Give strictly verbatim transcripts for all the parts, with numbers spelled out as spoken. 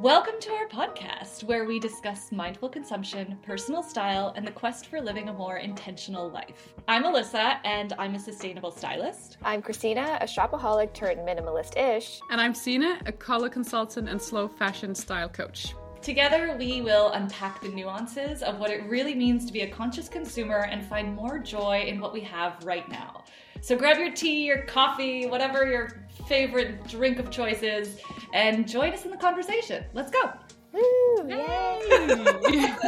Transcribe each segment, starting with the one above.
Welcome to our podcast, where we discuss mindful consumption, personal style, and the quest for living a more intentional life. I'm Alyssa, and I'm a sustainable stylist. I'm Christina, a shopaholic turned minimalist-ish. And I'm Sina, a color consultant and slow fashion style coach. Together, we will unpack the nuances of what it really means to be a conscious consumer and find more joy in what we have right now. So grab your tea, your coffee, whatever your favorite drink of choice is, and join us in the conversation. Let's go. Woo, yay!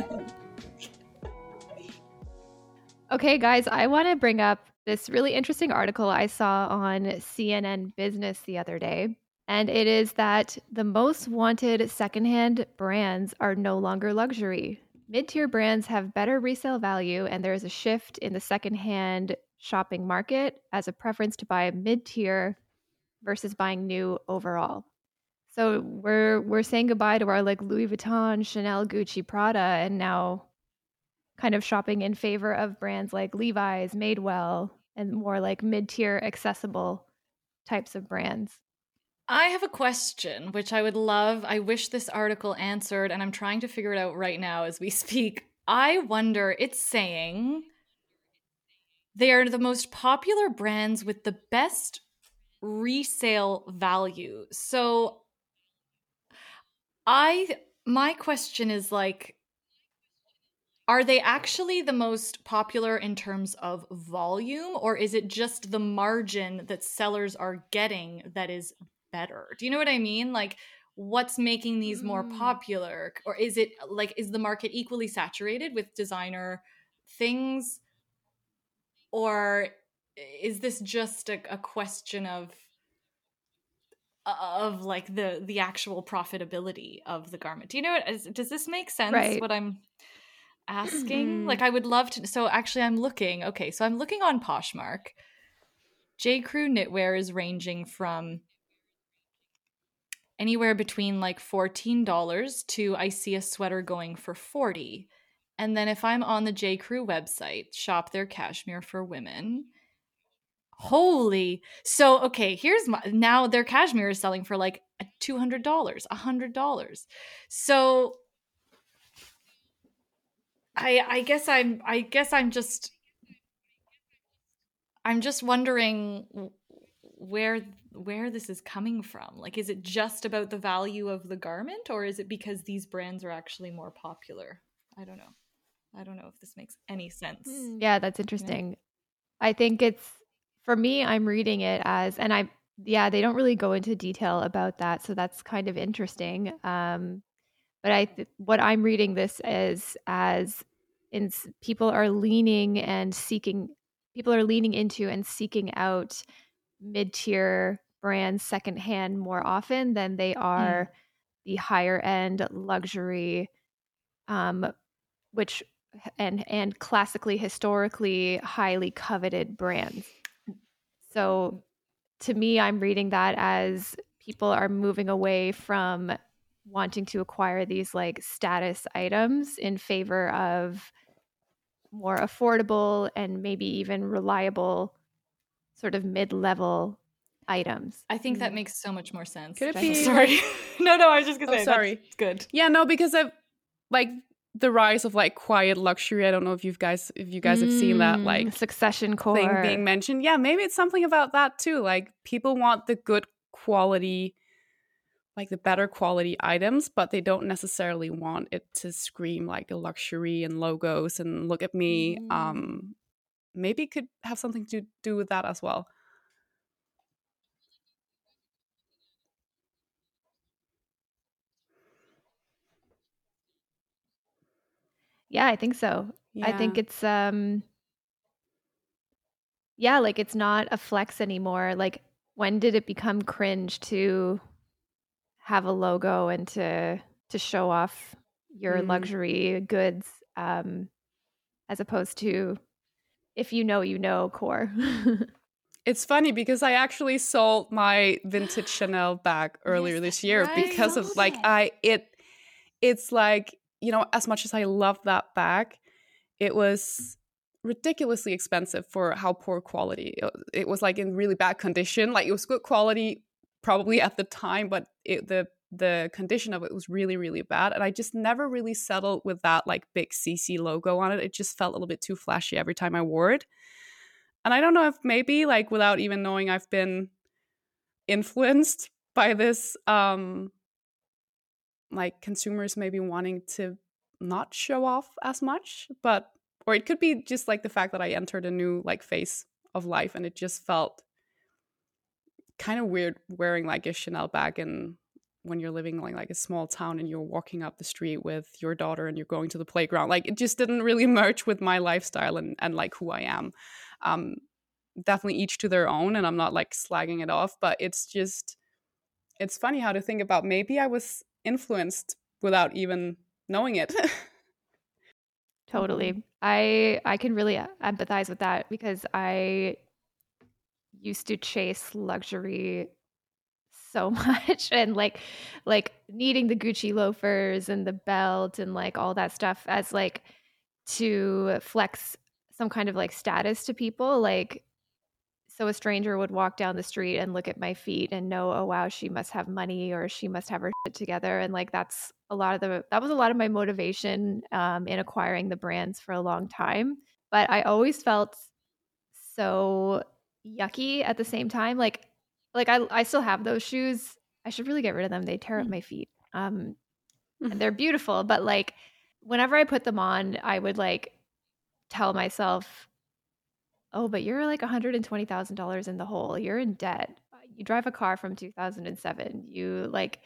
Okay, guys, I want to bring up this really interesting article I saw on C N N Business the other day. And it is that the most wanted secondhand brands are no longer luxury. Mid-tier brands have better resale value, and there is a shift in the secondhand shopping market as a preference to buy mid-tier versus buying new overall. So we're we're saying goodbye to our like Louis Vuitton, Chanel, Gucci, Prada, and now kind of shopping in favor of brands like Levi's, Madewell, and more like mid-tier accessible types of brands. I have a question, which I would love. I wish this article answered, and I'm trying to figure it out right now as we speak. I wonder, it's saying they are the most popular brands with the best resale value. So I, my question is like, are they actually the most popular in terms of volume, or is it just the margin that sellers are getting that is better? Do you know what I mean? Like, what's making these more popular? Or is it like, is the market equally saturated with designer things? Or is this just a, a question of of like the the actual profitability of the garment? Do you know what, does this make sense? Right. What I'm asking? Like, I would love to. So actually, I'm looking. Okay, so I'm looking on Poshmark. J. Crew knitwear is ranging from anywhere between like fourteen dollars to I see a sweater going for forty dollars. And then if I'm on the J. Crew website, shop their cashmere for women. Holy. So, okay, here's my, now their cashmere is selling for like two hundred dollars, one hundred dollars. So I I guess I'm I guess I'm just I'm just wondering where where this is coming from. Like, is it just about the value of the garment, or is it because these brands are actually more popular? I don't know. I don't know if this makes any sense. Yeah, that's interesting. You know? I think it's, for me, I'm reading it as, and I, yeah, they don't really go into detail about that. So that's kind of interesting. Um, but I, th- what I'm reading this is as in people are leaning and seeking, people are leaning into and seeking out mid-tier brands secondhand more often than they are mm. the higher end luxury, um, which and and classically, historically, highly coveted brands. So to me, I'm reading that as people are moving away from wanting to acquire these like status items in favor of more affordable and maybe even reliable sort of mid-level items. I think that makes so much more sense. Could it be? Sorry. no, no, I was just going to say, oh, sorry. That's good. Yeah, no, because I've like the rise of like quiet luxury. I don't know if you guys if you guys mm, have seen that like succession core thing being mentioned. Yeah, maybe it's something about that too. Like, people want the good quality, like the better quality items, but they don't necessarily want it to scream like a luxury and logos and look at me. Mm. Um, maybe it could have something to do with that as well. Yeah, I think so. Yeah. I think it's, um, yeah, like it's not a flex anymore. Like, when did it become cringe to have a logo and to to show off your mm. luxury goods, um, as opposed to if you know, you know, core. It's funny because I actually sold my vintage Chanel bag earlier yes, this year right. because of like, I, it, it's like, you know, as much as I love that bag, it was ridiculously expensive for how poor quality. It was like in really bad condition. Like, it was good quality probably at the time, but it, the the condition of it was really, really bad. And I just never really settled with that like big C C logo on it. It just felt a little bit too flashy every time I wore it. And I don't know if maybe like without even knowing I've been influenced by this, um, like consumers maybe wanting to not show off as much, but, or it could be just like the fact that I entered a new like phase of life and it just felt kind of weird wearing like a Chanel bag and when you're living like, like a small town and you're walking up the street with your daughter and you're going to the playground. Like it just didn't really merge with my lifestyle and, and like who I am. Um, definitely each to their own, and I'm not like slagging it off, but it's just, it's funny how to think about maybe I was influenced without even knowing it. Totally. I I can really empathize with that because I used to chase luxury so much and like like needing the Gucci loafers and the belt and like all that stuff as like to flex some kind of like status to people, like so a stranger would walk down the street and look at my feet and know, oh wow, she must have money or she must have her shit together. And like that's a lot of the that was a lot of my motivation um, in acquiring the brands for a long time. But I always felt so yucky at the same time. Like like I I still have those shoes. I should really get rid of them. They tear up my feet. Um, and they're beautiful, but like whenever I put them on, I would like tell myself, oh, but you're like one hundred twenty thousand dollars in the hole. You're in debt. You drive a car from two thousand seven. You like,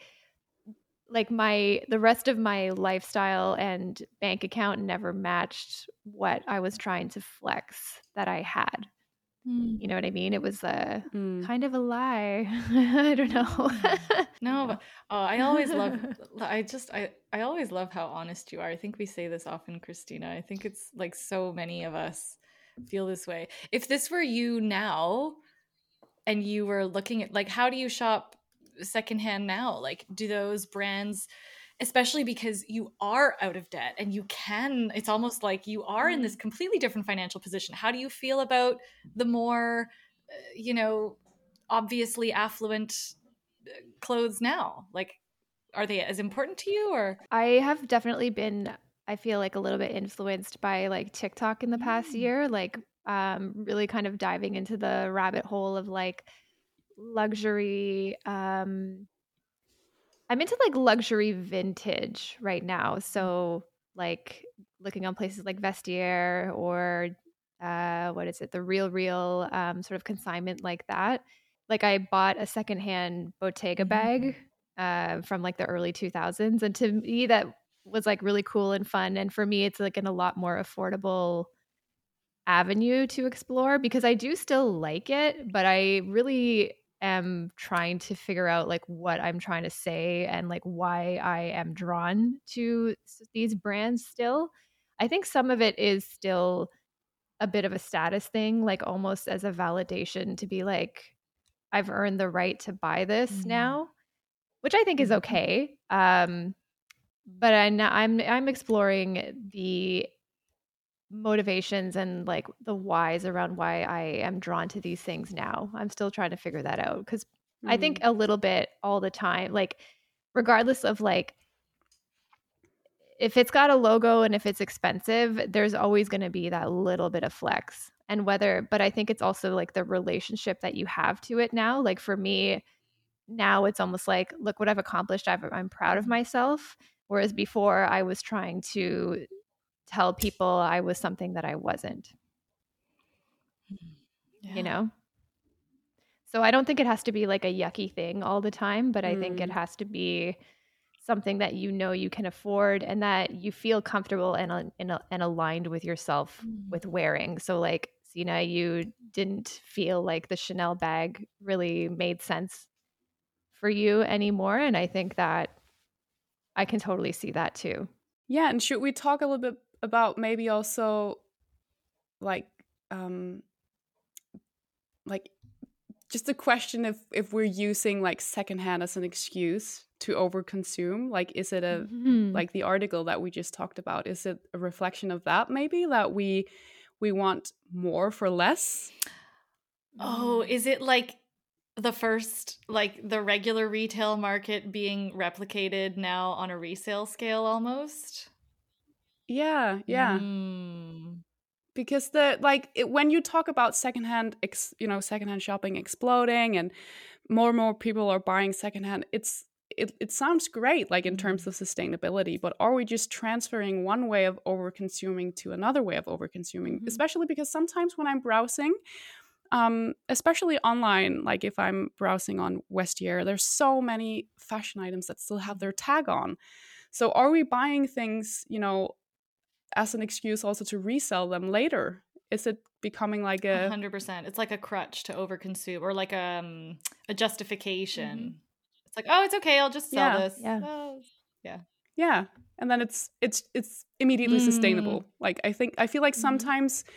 like my, the rest of my lifestyle and bank account never matched what I was trying to flex that I had. Mm. You know what I mean? It was a mm. kind of a lie. I don't know. No, but oh, I always love, I just, I, I always love how honest you are. I think we say this often, Christina. I think it's like so many of us feel this way. If this were you now and you were looking at like how do you shop secondhand now, like do those brands, especially because you are out of debt and you can, it's almost like you are in this completely different financial position, how do you feel about the more uh, you know obviously affluent clothes now? Like are they as important to you? Or I have definitely been, I feel like a little bit influenced by like TikTok in the past year, like um, really kind of diving into the rabbit hole of like luxury. Um, I'm into like luxury vintage right now. So like looking on places like Vestiaire or uh, what is it? The Real Real um, sort of consignment like that. Like I bought a secondhand Bottega bag uh, from like the early two thousands. And to me that was like really cool and fun. And for me, it's like in a lot more affordable avenue to explore because I do still like it, but I really am trying to figure out like what I'm trying to say and like why I am drawn to these brands still. I think some of it is still a bit of a status thing, like almost as a validation to be like, I've earned the right to buy this mm-hmm. now, which I think is okay. Um, But I'm, I'm I'm exploring the motivations and like the whys around why I am drawn to these things now. I'm still trying to figure that out because mm-hmm. I think a little bit all the time, like regardless of like if it's got a logo and if it's expensive, there's always going to be that little bit of flex. And whether, but I think it's also like the relationship that you have to it now. Like for me now, it's almost like, look what I've accomplished. I've, I'm proud of myself. Whereas before I was trying to tell people I was something that I wasn't, yeah. you know? So I don't think it has to be like a yucky thing all the time, but I mm. think it has to be something that you know you can afford and that you feel comfortable and, and, and aligned with yourself mm. with wearing. So like, Sina, you didn't feel like the Chanel bag really made sense for you anymore. And I think that I can totally see that too. Yeah. And should we talk a little bit about maybe also like, um, like just the question if, if we're using like secondhand as an excuse to overconsume, like, is it a, mm-hmm. like the article that we just talked about, is it a reflection of that? Maybe that we, we want more for less. Oh, is it like the first, like the regular retail market being replicated now on a resale scale almost. Yeah, yeah. Mm. Because the like it, when you talk about secondhand, ex, you know, secondhand shopping exploding and more and more people are buying secondhand, it's it it sounds great, like in terms of sustainability. But are we just transferring one way of over-consuming to another way of over-consuming? Mm-hmm. Especially because sometimes when I'm browsing, um, especially online, like if I'm browsing on Vestiaire, there's so many fashion items that still have their tag on. So are we buying things, you know, as an excuse also to resell them later? Is it becoming like a one hundred percent? It's like a crutch to overconsume, or like a, um, a justification. Mm-hmm. It's like, oh, it's okay, I'll just sell yeah, this. Yeah. Oh. Yeah. Yeah. And then it's it's it's immediately mm. sustainable. Like I think I feel like sometimes mm.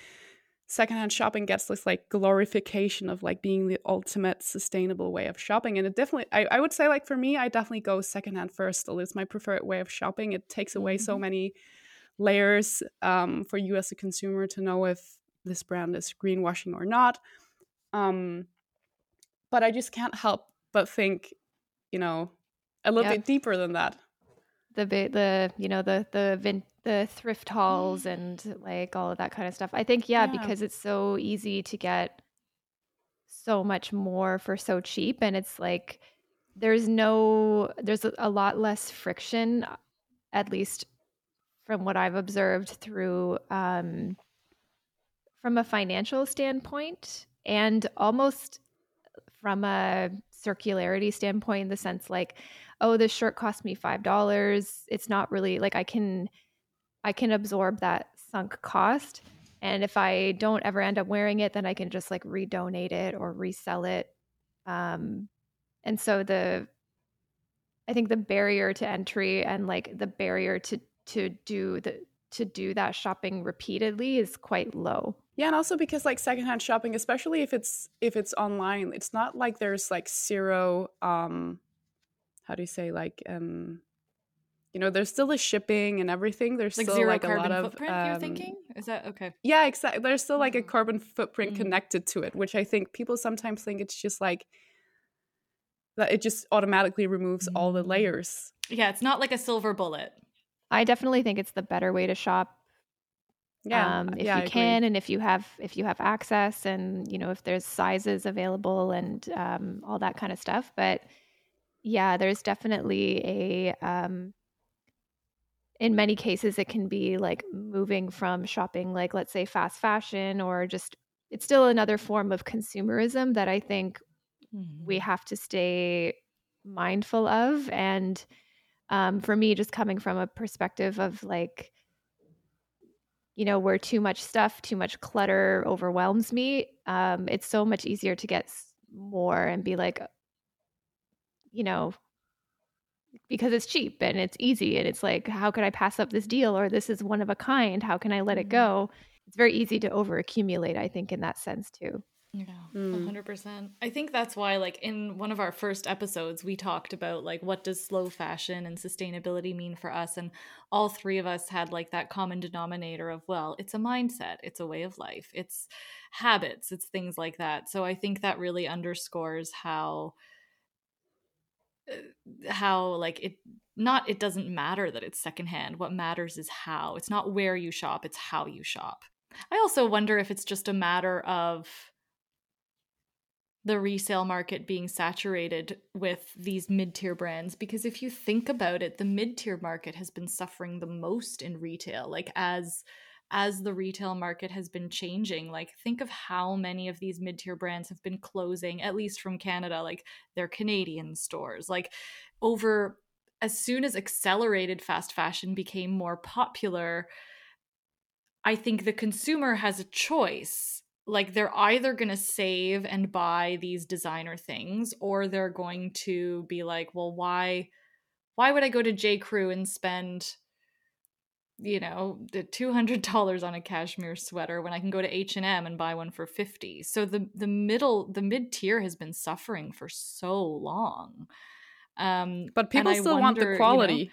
secondhand shopping gets this like glorification of like being the ultimate sustainable way of shopping. And it definitely, I, I would say like for me, I definitely go secondhand first. It's my preferred way of shopping. It takes away mm-hmm. so many layers um, for you as a consumer to know if this brand is greenwashing or not. Um, but I just can't help but think, you know, a little yep. bit deeper than that. The, the you know, the the vin- the thrift hauls and like all of that kind of stuff. I think, yeah, yeah, because it's so easy to get so much more for so cheap. And it's like there's no, there's a lot less friction, at least from what I've observed through, um, from a financial standpoint and almost from a circularity standpoint, in the sense like, oh, this shirt cost me five dollars. It's not really like I can, I can absorb that sunk cost. And if I don't ever end up wearing it, then I can just like redonate it or resell it. Um, and so the, I think the barrier to entry and like the barrier to to do the to do that shopping repeatedly is quite low. Yeah, and also because like secondhand shopping, especially if it's if it's online, it's not like there's like zero um how do you say like um you know, there's still the shipping and everything. There's like still zero like carbon a lot of footprint, um, you're thinking? Is that okay? Yeah, exactly. There's still like a carbon footprint mm-hmm. connected to it, which I think people sometimes think it's just like that it just automatically removes mm-hmm. all the layers. Yeah, it's not like a silver bullet. I definitely think it's the better way to shop. Yeah, um, if yeah, you I can, agree. And if you have if you have access, and you know if there's sizes available and um, all that kind of stuff. But yeah, there's definitely a. Um, in many cases, it can be like moving from shopping, like let's say fast fashion, or just it's still another form of consumerism that I think mm-hmm. we have to stay mindful of. And. Um, for me, just coming from a perspective of like, you know, where too much stuff, too much clutter overwhelms me, um, it's so much easier to get more and be like, you know, because it's cheap and it's easy and it's like, how could I pass up this deal, or this is one of a kind? How can I let it go? It's very easy to overaccumulate, I think, in that sense too. Yeah, one hundred percent. I think that's why, like, in one of our first episodes, we talked about, like, what does slow fashion and sustainability mean for us? And all three of us had, like, that common denominator of, well, it's a mindset, it's a way of life, it's habits, it's things like that. So I think that really underscores how, how, like, it not, it doesn't matter that it's secondhand. What matters is how. It's not where you shop, it's how you shop. I also wonder if it's just a matter of the resale market being saturated with these mid-tier brands, because if you think about it, the mid-tier market has been suffering the most in retail. Like as as the retail market has been changing, like think of how many of these mid-tier brands have been closing, at least from Canada, like their Canadian stores. Like over as soon as accelerated fast fashion became more popular, I think the consumer has a choice. Like they're either going to save and buy these designer things, or they're going to be like, well, why, why would I go to J. Crew and spend, you know, the two hundred dollars on a cashmere sweater when I can go to H and M and buy one for fifty dollars? So the, the middle, the mid tier has been suffering for so long. Um, but people still wonder, want the quality. You know,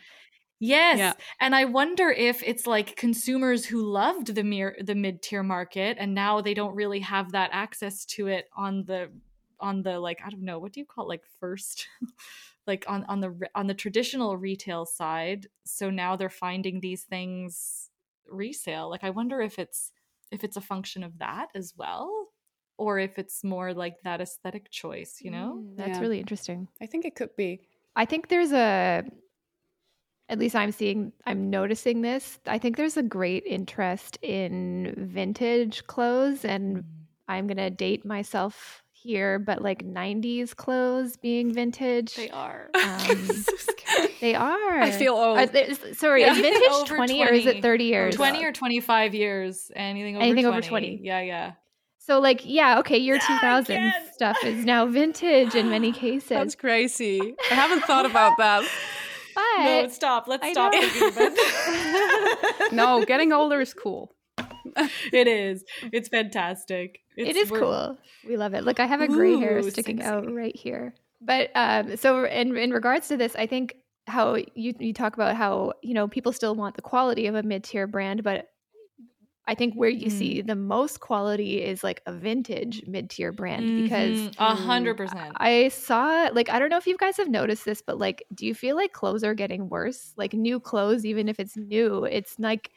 yes. Yeah. And I wonder if it's like consumers who loved the mere, the mid-tier market, and now they don't really have that access to it on the on the, like, I don't know, what do you call it? Like first, like on, on the, on the traditional retail side. So now they're finding these things resale. Like, I wonder if it's, if it's a function of that as well, or if it's more like that aesthetic choice, you know? Mm, that's yeah. really interesting. I think it could be. I think there's a, at least I'm seeing, I'm noticing this. I think there's a great interest in vintage clothes, and I'm going to date myself here, but like nineties clothes being vintage. They are. Um, so they are. I feel old. Are they, sorry, yeah. is vintage twenty, twenty or is it thirty years? twenty or twenty-five years. Anything over Anything twenty. Anything over twenty. Yeah, yeah. So like, yeah, okay, year yeah, two thousand stuff is now vintage in many cases. That's crazy. I haven't thought about that. But no, stop. Let's I stop thinking about that. No, getting older is cool. It is. It's fantastic. It's, it is cool. We love it. Look, I have a gray Ooh, hair sticking sexy. out right here. But um, so in in regards to this, I think how you, you talk about how, you know, people still want the quality of a mid-tier brand, but I think where you mm. see the most quality is like a vintage mid-tier brand mm-hmm. because a hundred percent. I saw, like, I don't know if you guys have noticed this, but like, do you feel like clothes are getting worse? Like new clothes, even if it's new, it's like,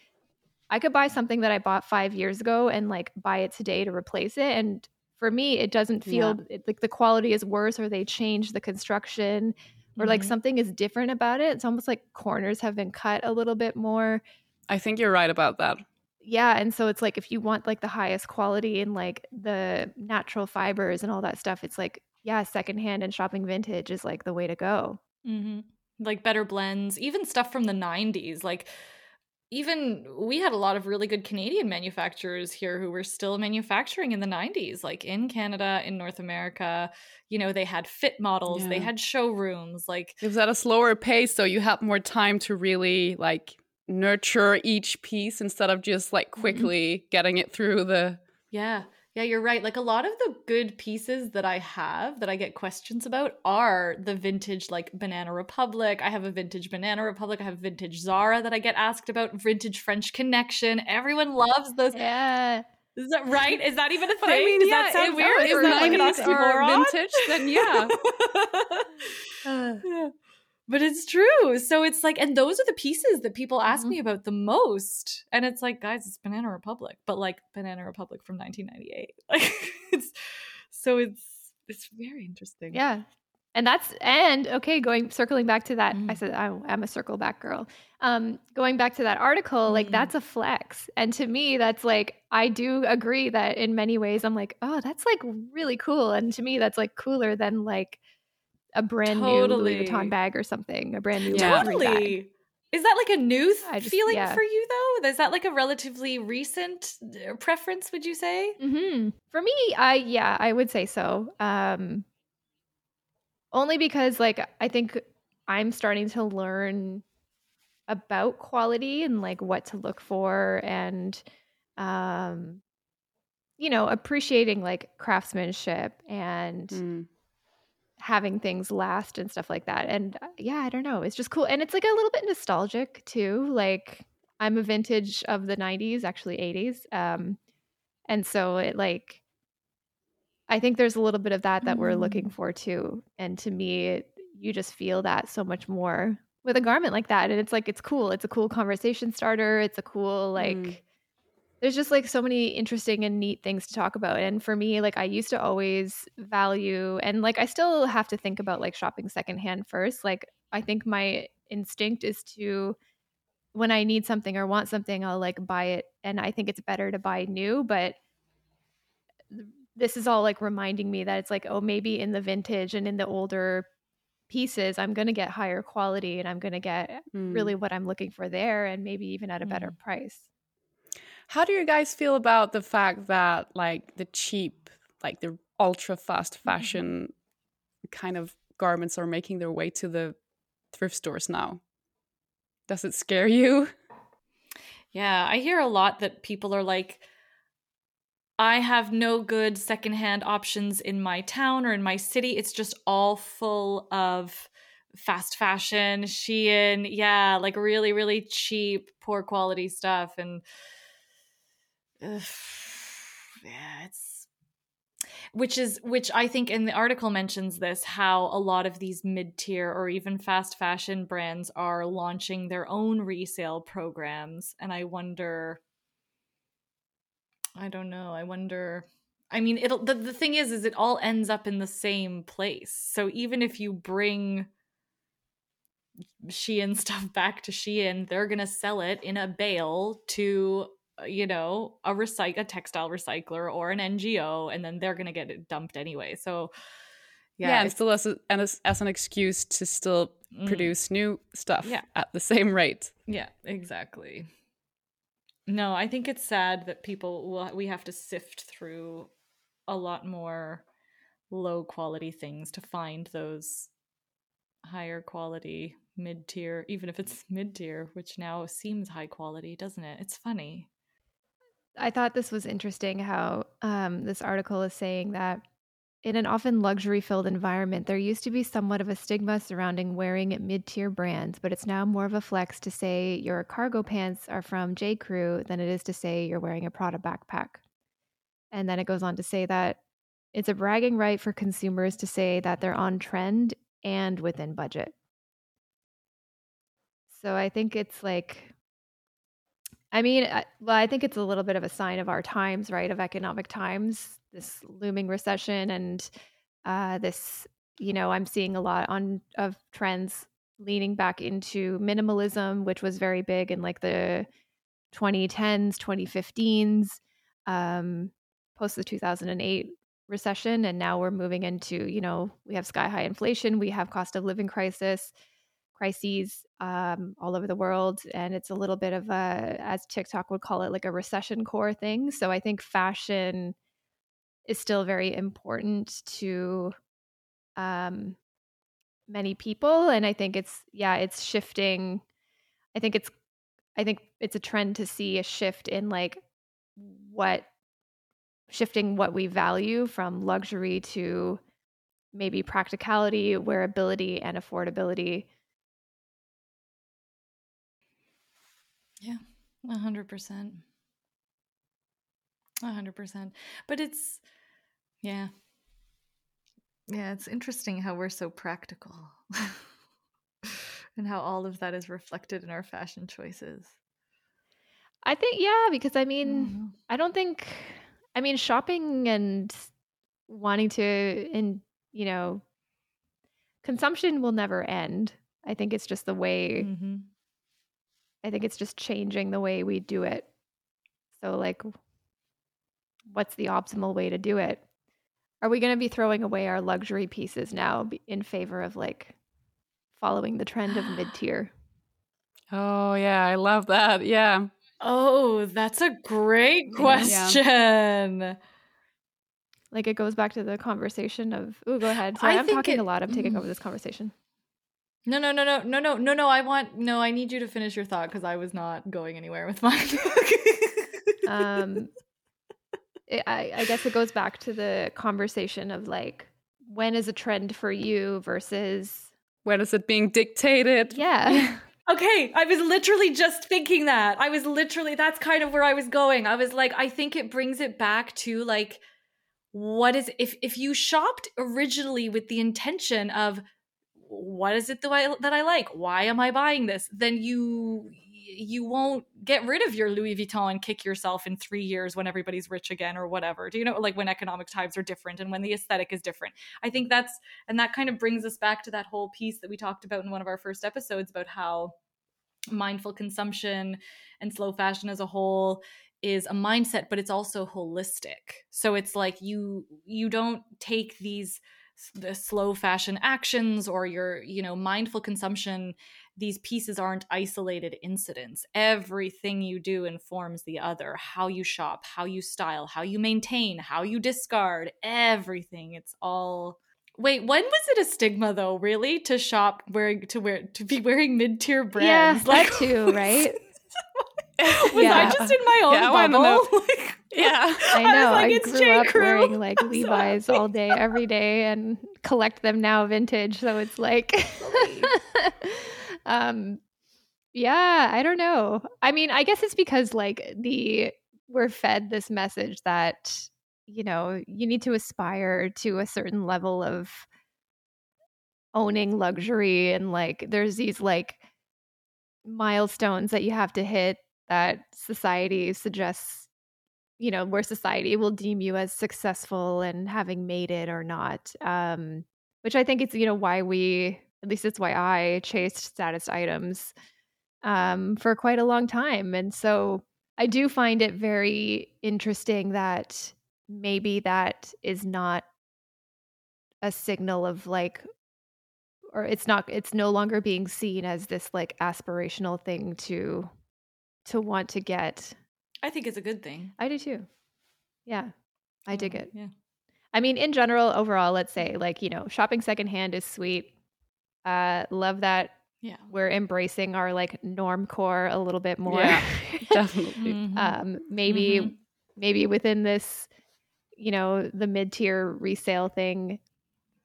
I could buy something that I bought five years ago and like buy it today to replace it. And for me, it doesn't feel yeah. it, like the quality is worse, or they change the construction or mm-hmm. like something is different about it. It's almost like corners have been cut a little bit more. I think you're right about that. Yeah. And so it's like, if you want like the highest quality and like the natural fibers and all that stuff, it's like, yeah, secondhand and shopping vintage is like the way to go. Mm-hmm. Like better blends, even stuff from the nineties. Like even we had a lot of really good Canadian manufacturers here who were still manufacturing in the nineties, like in Canada, in North America. You know, they had fit models, yeah. they had showrooms. Like it was at a slower pace, so you had more time to really like nurture each piece instead of just like quickly getting it through the yeah yeah you're right. Like a lot of the good pieces that I have that I get questions about are the vintage, like Banana Republic. I have a vintage Banana Republic. I have vintage Zara that I get asked about, vintage French Connection. Everyone loves those. Yeah. Is that right? Is that even a thing? I mean, Does yeah, that sound weird? Is that like an oxymoron? Vintage, then yeah. uh, yeah. But it's true. So it's like, and those are the pieces that people ask mm-hmm. me about the most. And it's like, guys, it's Banana Republic, but like Banana Republic from nineteen ninety-eight. Like, it's so it's it's very interesting. Yeah, and that's and okay. Going circling back to that, mm. I said I, I'm a circle back girl. Um, going back to that article, mm. like that's a flex, and to me, that's like I do agree that in many ways, I'm like, oh, that's like really cool, and to me, that's like cooler than like. A brand totally. new Louis Vuitton bag or something, a brand new yeah. totally. Bag. Is that like a new th- just, feeling yeah. for you though? Is that like a relatively recent preference? Would you say? Mm-hmm. For me, I yeah, I would say so. Um, only because like I think I'm starting to learn about quality and like what to look for, and um, you know, appreciating like craftsmanship and. Mm. having things last and stuff like that. And uh, yeah, I don't know. It's just cool. And it's like a little bit nostalgic too. Like I'm a vintage of the nineties, actually eighties. Um, and so it like, I think there's a little bit of that that mm-hmm. we're looking for too. And to me, it, you just feel that so much more with a garment like that. And it's like, it's cool. It's a cool conversation starter. It's a cool, like, mm. there's just like so many interesting and neat things to talk about. And for me, like I used to always value, and like I still have to think about like shopping secondhand first. Like I think my instinct is to, when I need something or want something, I'll like buy it. And I think it's better to buy new, but this is all like reminding me that it's like, oh, maybe in the vintage and in the older pieces, I'm going to get higher quality and I'm going to get mm. really what I'm looking for there, and maybe even at a better mm. price. How do you guys feel about the fact that like the cheap, like the ultra fast fashion mm-hmm. kind of garments are making their way to the thrift stores now? Does it scare you? Yeah, I hear a lot that people are like, I have no good secondhand options in my town or in my city. It's just all full of fast fashion, Shein, yeah, like really, really cheap, poor quality stuff. And Ugh. yeah, it's which is, which I think in the article mentions this, how a lot of these mid-tier or even fast fashion brands are launching their own resale programs. And I wonder, I don't know. I wonder, I mean, it'll, the, the thing is, is it all ends up in the same place. So even if you bring Shein stuff back to Shein, they're going to sell it in a bale to, you know, a recyc- a textile recycler or an N G O, and then they're going to get it dumped anyway. So yeah, yeah and still as, a, as, as an excuse to still mm. produce new stuff yeah. at the same rate. Yeah, exactly. No, I think it's sad that people will, we have to sift through a lot more low quality things to find those higher quality mid-tier, even if it's mid-tier, which now seems high quality, doesn't it? It's funny. I thought this was interesting how um, this article is saying that in an often luxury-filled environment, there used to be somewhat of a stigma surrounding wearing mid-tier brands, but it's now more of a flex to say your cargo pants are from J. Crew than it is to say you're wearing a Prada backpack. And then it goes on to say that it's a bragging right for consumers to say that they're on trend and within budget. So I think it's like, I mean, I, well, I think it's a little bit of a sign of our times, right? Of economic times, this looming recession and uh, this, you know, I'm seeing a lot on of trends leaning back into minimalism, which was very big in like the twenty tens, twenty fifteens, um, post the two thousand eight recession. And now we're moving into, you know, we have sky high inflation, we have cost of living crisis, crises um, all over the world. And it's a little bit of a, as TikTok would call it, like a recession core thing. So I think fashion is still very important to um, many people. And I think it's, yeah, it's shifting. I think it's, I think it's a trend to see a shift in like what shifting what we value from luxury to maybe practicality, wearability, and affordability. Yeah, one hundred percent. one hundred percent. But it's, yeah. Yeah, it's interesting how we're so practical and how all of that is reflected in our fashion choices. I think, yeah, because I mean, mm-hmm. I don't think... I mean, shopping and wanting to, and you know, consumption will never end. I think it's just the way, mm-hmm. I think it's just changing the way we do it. So like, what's the optimal way to do it? Are we going to be throwing away our luxury pieces now in favor of like following the trend of mid-tier? Oh yeah, I love that. Yeah. Oh, that's a great question. Yeah. Like it goes back to the conversation of, ooh, go ahead. Sorry, I'm talking it, a lot. I'm taking over this conversation. No, no, no, no, no, no, no, no. I want, no, I need you to finish your thought because I was not going anywhere with mine. um, it, I, I guess it goes back to the conversation of like, when is a trend for you versus... when is it being dictated? Yeah. Okay, I was literally just thinking that. I was literally, that's kind of where I was going. I was like, I think it brings it back to like, what is, if if you shopped originally with the intention of, what is it that I, that I like? Why am I buying this? Then you you won't get rid of your Louis Vuitton and kick yourself in three years when everybody's rich again or whatever. Do you know, like when economic times are different and when the aesthetic is different. I think that's, and that kind of brings us back to that whole piece that we talked about in one of our first episodes about how mindful consumption and slow fashion as a whole is a mindset, but it's also holistic. So it's like you you don't take these the slow fashion actions or your, you know, mindful consumption. These pieces aren't isolated incidents. Everything you do informs the other. How you shop, how you style, how you maintain, how you discard, everything. It's all... Wait, when was it a stigma though, really, to shop wearing to wear to be wearing mid-tier brands? Yeah, like, that too, right? was yeah. I just in my own yeah, bubble? I like, yeah, I know. I, like, I grew J. up Crew. wearing like I'm Levi's sorry. all day, every day, and collect them now vintage. So it's like, um, yeah, I don't know. I mean, I guess it's because like the we're fed this message that, you know, you need to aspire to a certain level of owning luxury, and like there's these like milestones that you have to hit that society suggests, you know, where society will deem you as successful and having made it or not. Um, which I think it's, you know, why we, at least it's why I chased status items um, for quite a long time. And so I do find it very interesting that maybe that is not a signal of like, or it's not, it's no longer being seen as this like aspirational thing to, to want to get. I think it's a good thing. I do too. Yeah. I oh, dig it. Yeah. I mean, in general, overall, let's say like, you know, shopping secondhand is sweet. Uh, love that. Yeah. We're embracing our like norm core a little bit more. Yeah, definitely. Mm-hmm. Um, maybe, mm-hmm. maybe within this, you know, the mid-tier resale thing,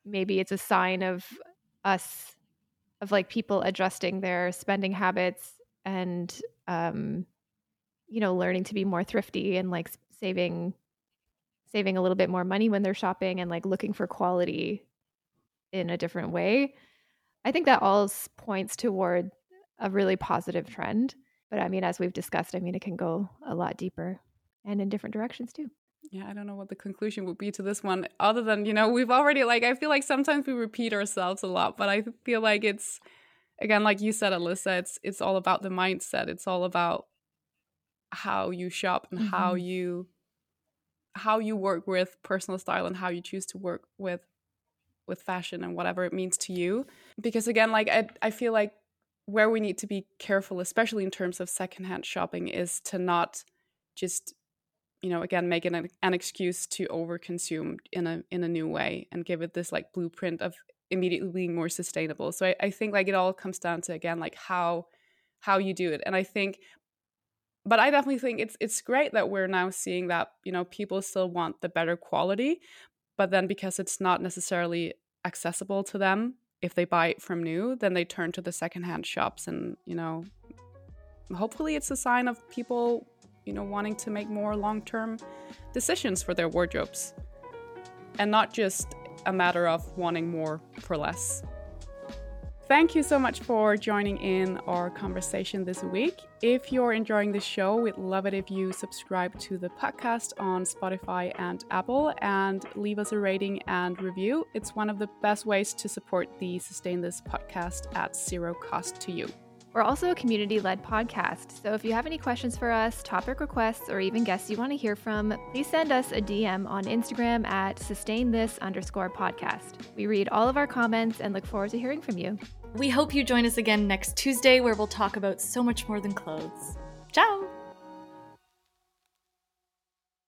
maybe it's a sign of us, of like people adjusting their spending habits and, um, you know, learning to be more thrifty and like saving, saving a little bit more money when they're shopping and like looking for quality in a different way. I think that all points toward a really positive trend. But I mean, as we've discussed, I mean, it can go a lot deeper and in different directions too. Yeah, I don't know what the conclusion would be to this one other than, you know, we've already like, I feel like sometimes we repeat ourselves a lot, but I feel like it's, again, like you said, Alyssa, it's it's all about the mindset. It's all about how you shop and mm-hmm. how you how you work with personal style and how you choose to work with with fashion and whatever it means to you. Because again, like I, I feel like where we need to be careful, especially in terms of secondhand shopping, is to not just, you know, again, make it an, an excuse to overconsume in a in a new way and give it this like blueprint of immediately being more sustainable. So I, I think like it all comes down to, again, like how how you do it. And I think, but I definitely think it's it's great that we're now seeing that, you know, people still want the better quality, but then because it's not necessarily accessible to them if they buy it from new, then they turn to the secondhand shops. And, you know, hopefully it's a sign of people, you know, wanting to make more long-term decisions for their wardrobes and not just a matter of wanting more for less. Thank you so much for joining in our conversation this week. If you're enjoying the show, we'd love it if you subscribe to the podcast on Spotify and Apple and leave us a rating and review. It's one of the best ways to support the Sustain This podcast at zero cost to you. We're also a community-led podcast, so if you have any questions for us, topic requests, or even guests you want to hear from, please send us a D M on Instagram at sustainthis underscore podcast. We read all of our comments and look forward to hearing from you. We hope you join us again next Tuesday, where we'll talk about so much more than clothes. Ciao!